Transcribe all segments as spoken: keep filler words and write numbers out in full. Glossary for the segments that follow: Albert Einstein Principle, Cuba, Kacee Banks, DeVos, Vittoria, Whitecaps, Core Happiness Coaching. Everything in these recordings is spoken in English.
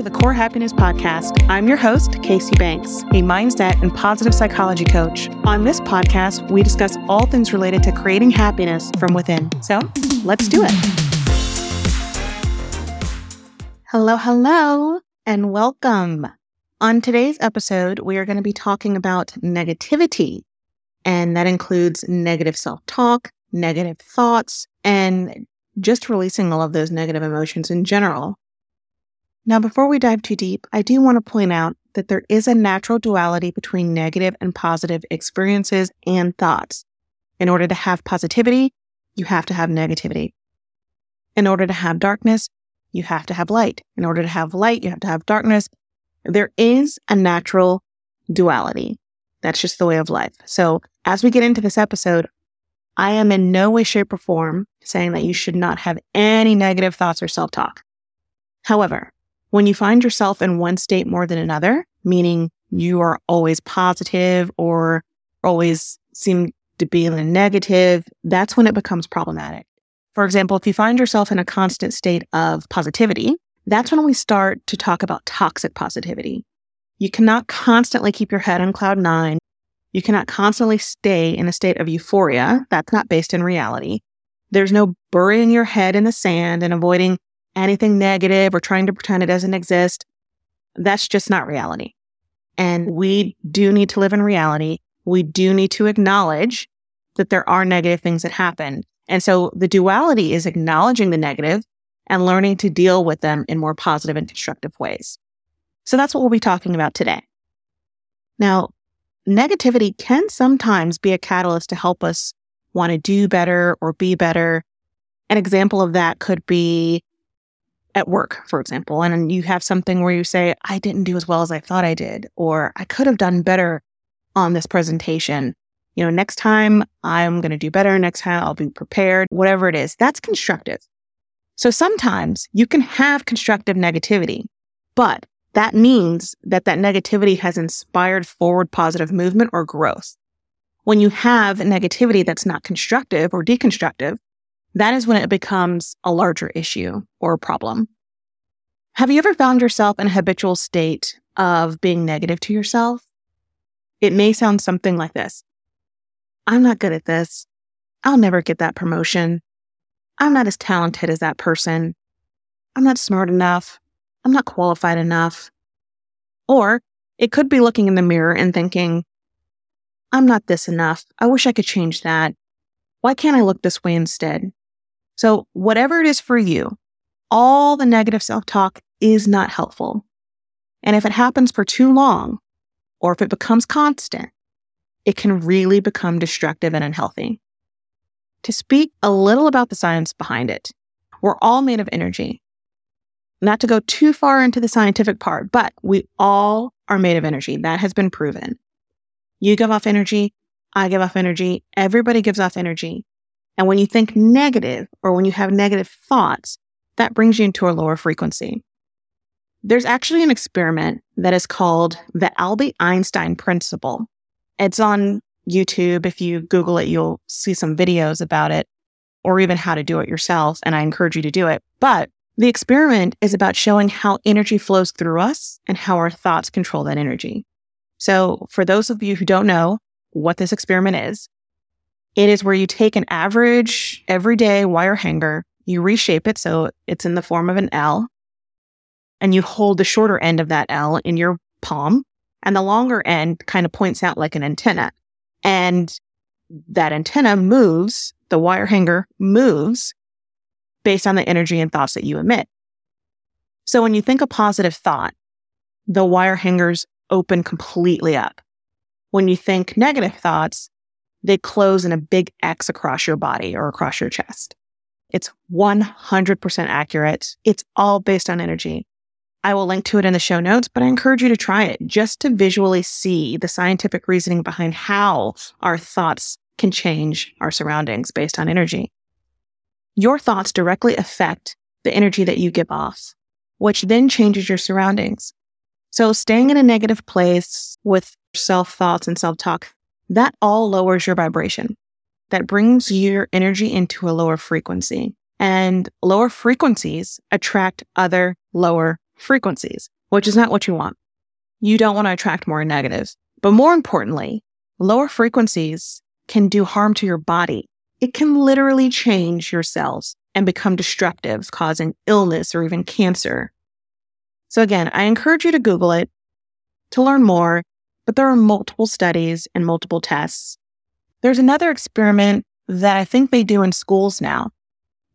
to the Core Happiness Podcast. I'm your host, Kacee Banks, a mindset and positive psychology coach. On this podcast, we discuss all things related to creating happiness from within. So let's do it. Hello, hello, and welcome. On today's episode, we are going to be talking about negativity, and that includes negative self-talk, negative thoughts, and just releasing all of those negative emotions in general. Now, before we dive too deep, I do want to point out that there is a natural duality between negative and positive experiences and thoughts. In order to have positivity, you have to have negativity. In order to have darkness, you have to have light. In order to have light, you have to have darkness. There is a natural duality. That's just the way of life. So as we get into this episode, I am in no way, shape, or form saying that you should not have any negative thoughts or self-talk. However, when you find yourself in one state more than another, meaning you are always positive or always seem to be in the negative, that's when it becomes problematic. For example, if you find yourself in a constant state of positivity, that's when we start to talk about toxic positivity. You cannot constantly keep your head on cloud nine. You cannot constantly stay in a state of euphoria. That's not based in reality. There's no burying your head in the sand and avoiding anything negative or trying to pretend it doesn't exist. That's just not reality. And we do need to live in reality. We do need to acknowledge that there are negative things that happen. And so the duality is acknowledging the negative and learning to deal with them in more positive and constructive ways. So that's what we'll be talking about today. Now, negativity can sometimes be a catalyst to help us want to do better or be better. An example of that could be at work, for example, and you have something where you say, I didn't do as well as I thought I did, or I could have done better on this presentation. You know, next time I'm going to do better. Next time I'll be prepared, whatever it is. That's constructive. So sometimes you can have constructive negativity, but that means that that negativity has inspired forward positive movement or growth. When you have negativity that's not constructive or deconstructive, that is when it becomes a larger issue or a problem. Have you ever found yourself in a habitual state of being negative to yourself? It may sound something like this. I'm not good at this. I'll never get that promotion. I'm not as talented as that person. I'm not smart enough. I'm not qualified enough. Or it could be looking in the mirror and thinking, I'm not this enough. I wish I could change that. Why can't I look this way instead? So whatever it is for you, all the negative self-talk is not helpful. And if it happens for too long, or if it becomes constant, it can really become destructive and unhealthy. To speak a little about the science behind it, we're all made of energy. Not to go too far into the scientific part, but we all are made of energy. That has been proven. You give off energy. I give off energy. Everybody gives off energy. And when you think negative or when you have negative thoughts, that brings you into a lower frequency. There's actually an experiment that is called the Albert Einstein Principle. It's on YouTube. If you Google it, you'll see some videos about it or even how to do it yourself. And I encourage you to do it. But the experiment is about showing how energy flows through us and how our thoughts control that energy. So for those of you who don't know what this experiment is, it is where you take an average everyday wire hanger, you reshape it so it's in the form of an L, and you hold the shorter end of that L in your palm, and the longer end kind of points out like an antenna. And that antenna moves, the wire hanger moves, based on the energy and thoughts that you emit. So when you think a positive thought, the wire hangers open completely up. When you think negative thoughts, they close in a big X across your body or across your chest. It's one hundred percent accurate. It's all based on energy. I will link to it in the show notes, but I encourage you to try it just to visually see the scientific reasoning behind how our thoughts can change our surroundings based on energy. Your thoughts directly affect the energy that you give off, which then changes your surroundings. So staying in a negative place with self-thoughts and self-talk, that all lowers your vibration. That brings your energy into a lower frequency. And lower frequencies attract other lower frequencies, which is not what you want. You don't want to attract more negative. But more importantly, lower frequencies can do harm to your body. It can literally change your cells and become destructive, causing illness or even cancer. So again, I encourage you to Google it to learn more, but there are multiple studies and multiple tests. There's another experiment that I think they do in schools now,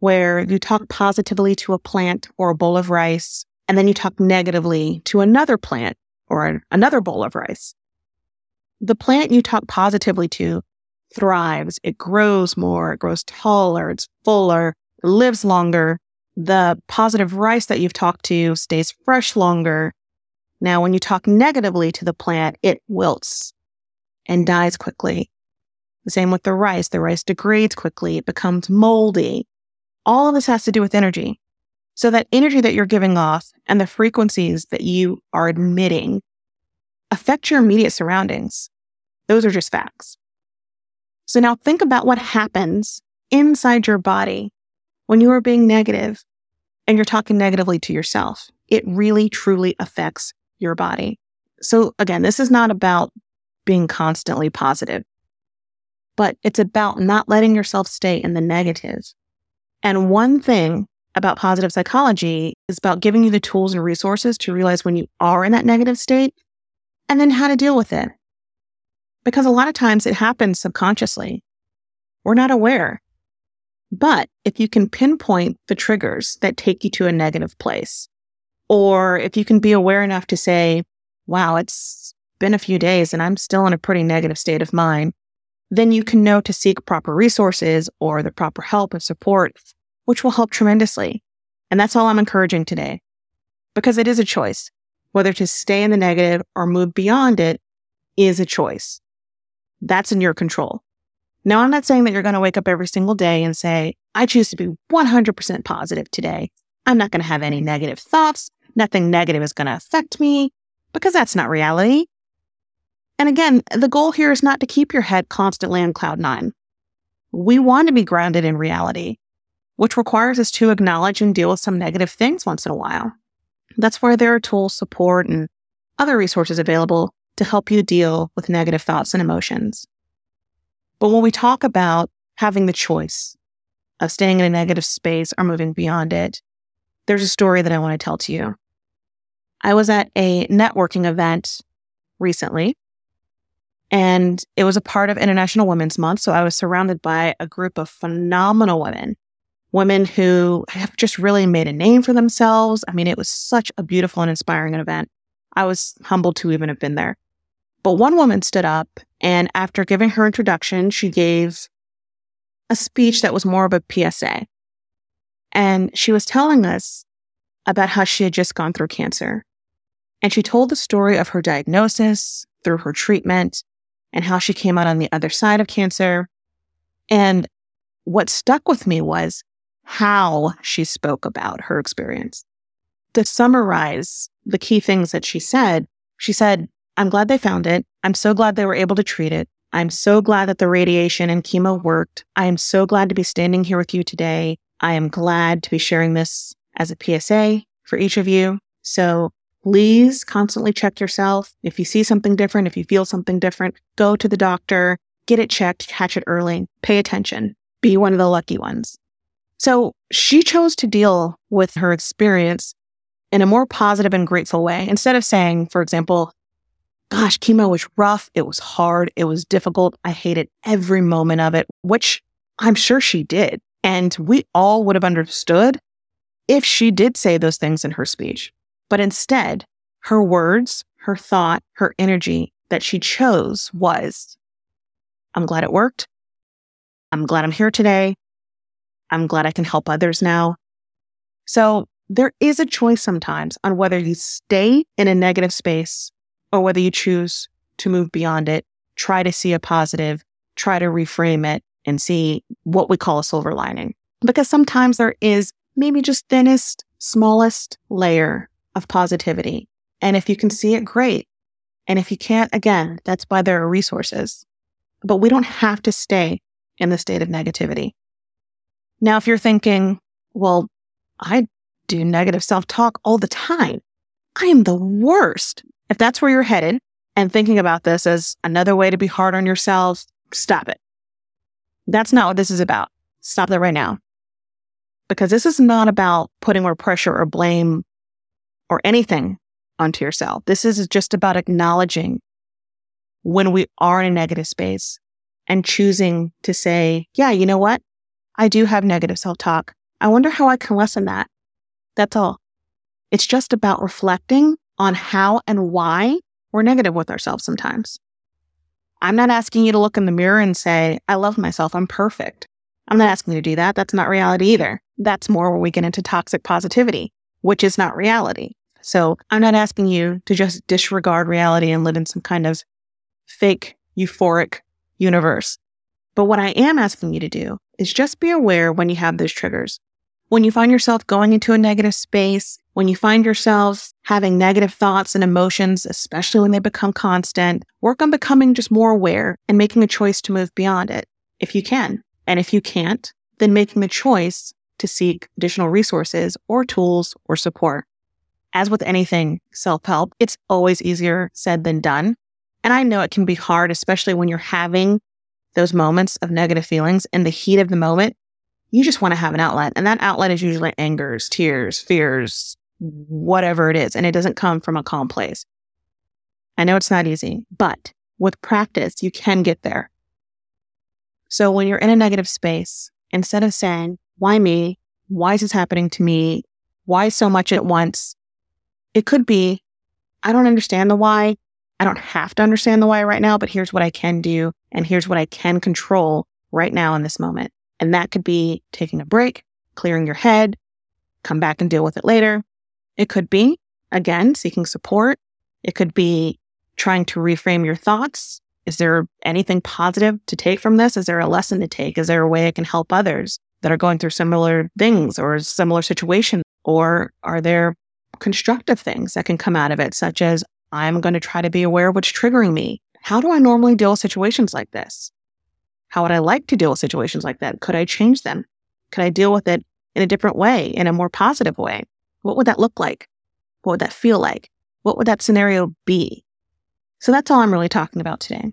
where you talk positively to a plant or a bowl of rice, and then you talk negatively to another plant or another bowl of rice. The plant you talk positively to thrives. It grows more, it grows taller, it's fuller, it lives longer. The positive rice that you've talked to stays fresh longer. Now, when you talk negatively to the plant, it wilts and dies quickly. The same with the rice. The rice degrades quickly. It becomes moldy. All of this has to do with energy. So that energy that you're giving off and the frequencies that you are emitting affect your immediate surroundings. Those are just facts. So now think about what happens inside your body when you are being negative and you're talking negatively to yourself. It really, truly affects your body. So again, this is not about being constantly positive, but it's about not letting yourself stay in the negative. And one thing about positive psychology is about giving you the tools and resources to realize when you are in that negative state and then how to deal with it. Because a lot of times it happens subconsciously. We're not aware. But if you can pinpoint the triggers that take you to a negative place, or if you can be aware enough to say, wow, it's been a few days and I'm still in a pretty negative state of mind, then you can know to seek proper resources or the proper help and support, which will help tremendously. And that's all I'm encouraging today, because it is a choice. Whether to stay in the negative or move beyond it is a choice. That's in your control. Now, I'm not saying that you're going to wake up every single day and say, I choose to be one hundred percent positive today. I'm not going to have any negative thoughts. Nothing negative is going to affect me, because that's not reality. And again, the goal here is not to keep your head constantly on cloud nine. We want to be grounded in reality, which requires us to acknowledge and deal with some negative things once in a while. That's where there are tools, support, and other resources available to help you deal with negative thoughts and emotions. But when we talk about having the choice of staying in a negative space or moving beyond it, there's a story that I want to tell to you. I was at a networking event recently, and it was a part of International Women's Month, so I was surrounded by a group of phenomenal women, women who have just really made a name for themselves. I mean, it was such a beautiful and inspiring event. I was humbled to even have been there. But one woman stood up, and after giving her introduction, she gave a speech that was more of a P S A. And she was telling us about how she had just gone through cancer. And she told the story of her diagnosis, through her treatment, and how she came out on the other side of cancer. And what stuck with me was how she spoke about her experience. To summarize the key things that she said, she said, I'm glad they found it. I'm so glad they were able to treat it. I'm so glad that the radiation and chemo worked. I am so glad to be standing here with you today. I am glad to be sharing this as a P S A for each of you. So please constantly check yourself. If you see something different, if you feel something different, go to the doctor, get it checked, catch it early, pay attention, be one of the lucky ones. So she chose to deal with her experience in a more positive and grateful way, instead of saying, for example, gosh, chemo was rough, it was hard, it was difficult, I hated every moment of it, which I'm sure she did. And we all would have understood if she did say those things in her speech. But instead, her words, her thought, her energy that she chose was, I'm glad it worked. I'm glad I'm here today. I'm glad I can help others now. So there is a choice sometimes on whether you stay in a negative space or whether you choose to move beyond it, try to see a positive, try to reframe it, and see what we call a silver lining. Because sometimes there is maybe just thinnest, smallest layer of positivity. And if you can see it, great. And if you can't, again, that's why there are resources. But we don't have to stay in the state of negativity. Now, if you're thinking, well, I do negative self-talk all the time. I am the worst. If that's where you're headed and thinking about this as another way to be hard on yourself, stop it. That's not what this is about. Stop that right now. Because this is not about putting more pressure or blame or anything onto yourself. This is just about acknowledging when we are in a negative space and choosing to say, yeah, you know what? I do have negative self-talk. I wonder how I can lessen that. That's all. It's just about reflecting on how and why we're negative with ourselves sometimes. I'm not asking you to look in the mirror and say, I love myself, I'm perfect. I'm not asking you to do that. That's not reality either. That's more where we get into toxic positivity, which is not reality. So I'm not asking you to just disregard reality and live in some kind of fake, euphoric universe. But what I am asking you to do is just be aware when you have those triggers. When you find yourself going into a negative space, when you find yourself having negative thoughts and emotions, especially when they become constant, work on becoming just more aware and making a choice to move beyond it if you can. And if you can't, then making the choice to seek additional resources or tools or support. As with anything self-help, it's always easier said than done. And I know it can be hard, especially when you're having those moments of negative feelings in the heat of the moment. You just want to have an outlet. And that outlet is usually angers, tears, fears, whatever it is. And it doesn't come from a calm place. I know it's not easy, but with practice, you can get there. So when you're in a negative space, instead of saying, why me? Why is this happening to me? Why so much at once? It could be, I don't understand the why. I don't have to understand the why right now, but here's what I can do. And here's what I can control right now in this moment. And that could be taking a break, clearing your head, come back and deal with it later. It could be, again, seeking support. It could be trying to reframe your thoughts. Is there anything positive to take from this? Is there a lesson to take? Is there a way I can help others that are going through similar things or similar situation? Or are there constructive things that can come out of it, such as I'm going to try to be aware of what's triggering me. How do I normally deal with situations like this? How would I like to deal with situations like that? Could I change them? Could I deal with it in a different way, in a more positive way? What would that look like? What would that feel like? What would that scenario be? So that's all I'm really talking about today.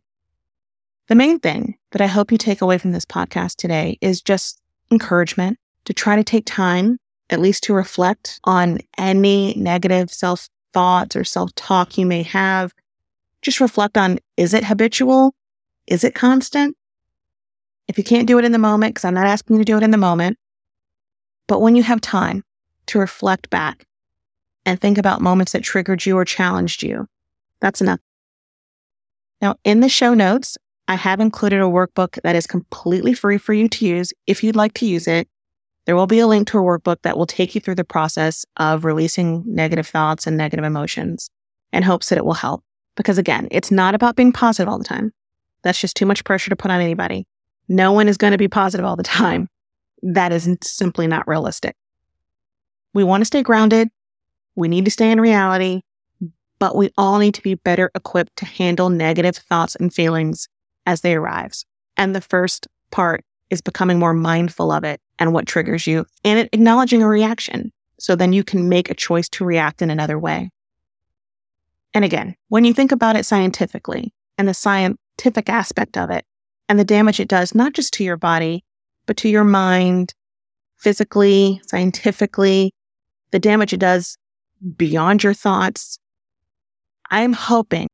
The main thing that I hope you take away from this podcast today is just encouragement to try to take time, at least to reflect on any negative self-thoughts or self-talk you may have. Just reflect on, is it habitual? Is it constant? If you can't do it in the moment, because I'm not asking you to do it in the moment, but when you have time to reflect back and think about moments that triggered you or challenged you, that's enough. Now, in the show notes, I have included a workbook that is completely free for you to use if you'd like to use it. There will be a link to a workbook that will take you through the process of releasing negative thoughts and negative emotions in hopes that it will help. Because again, it's not about being positive all the time. That's just too much pressure to put on anybody. No one is going to be positive all the time. That is simply not realistic. We want to stay grounded. We need to stay in reality, but we all need to be better equipped to handle negative thoughts and feelings as they arise. And the first part is becoming more mindful of it and what triggers you and acknowledging a reaction. So then you can make a choice to react in another way. And again, when you think about it scientifically and the scientific aspect of it and the damage it does, not just to your body, but to your mind, physically, scientifically, the damage it does beyond your thoughts, I'm hoping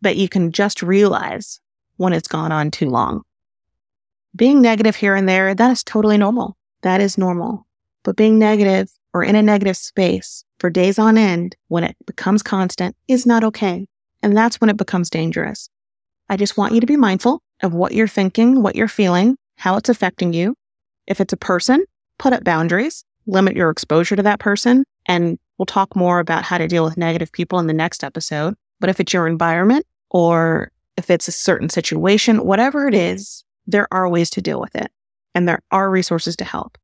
that you can just realize when it's gone on too long. Being negative here and there, that is totally normal. That is normal. But being negative or in a negative space for days on end, when it becomes constant, is not okay. And that's when it becomes dangerous. I just want you to be mindful of what you're thinking, what you're feeling, how it's affecting you. If it's a person, put up boundaries, limit your exposure to that person, and we'll talk more about how to deal with negative people in the next episode. But if it's your environment or if it's a certain situation, whatever it is, there are ways to deal with it. And there are resources to help.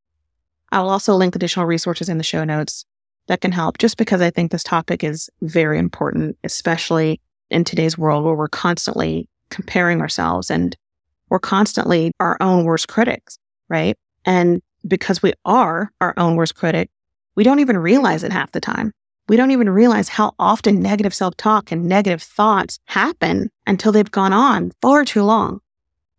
I will also link additional resources in the show notes that can help, just because I think this topic is very important, especially in today's world where we're constantly comparing ourselves and we're constantly our own worst critics, right? And because we are our own worst critic, we don't even realize it half the time. We don't even realize how often negative self-talk and negative thoughts happen until they've gone on far too long.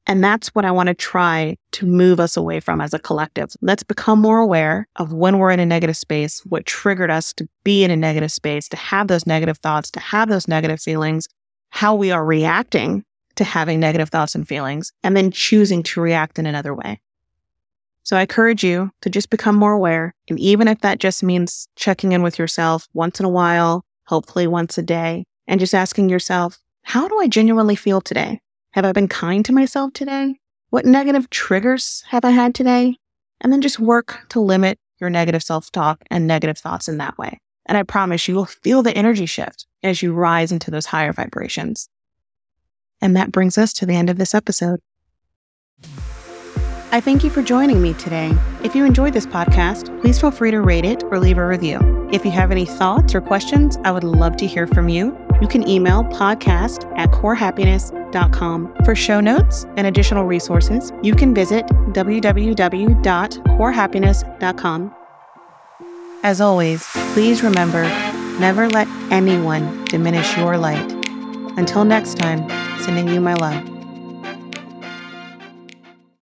And that's what I want to try to move us away from as a collective. Let's become more aware of when we're in a negative space, what triggered us to be in a negative space, to have those negative thoughts, to have those negative feelings, how we are reacting to having negative thoughts and feelings, and then choosing to react in another way. So I encourage you to just become more aware. And even if that just means checking in with yourself once in a while, hopefully once a day, and just asking yourself, how do I genuinely feel today? Have I been kind to myself today? What negative triggers have I had today? And then just work to limit your negative self-talk and negative thoughts in that way. And I promise you will feel the energy shift as you rise into those higher vibrations. And that brings us to the end of this episode. I thank you for joining me today. If you enjoyed this podcast, please feel free to rate it or leave a review. If you have any thoughts or questions, I would love to hear from you. You can email podcast at core happiness dot com. For show notes and additional resources, you can visit w w w dot core happiness dot com. As always, please remember, never let anyone diminish your light. Until next time, sending you my love.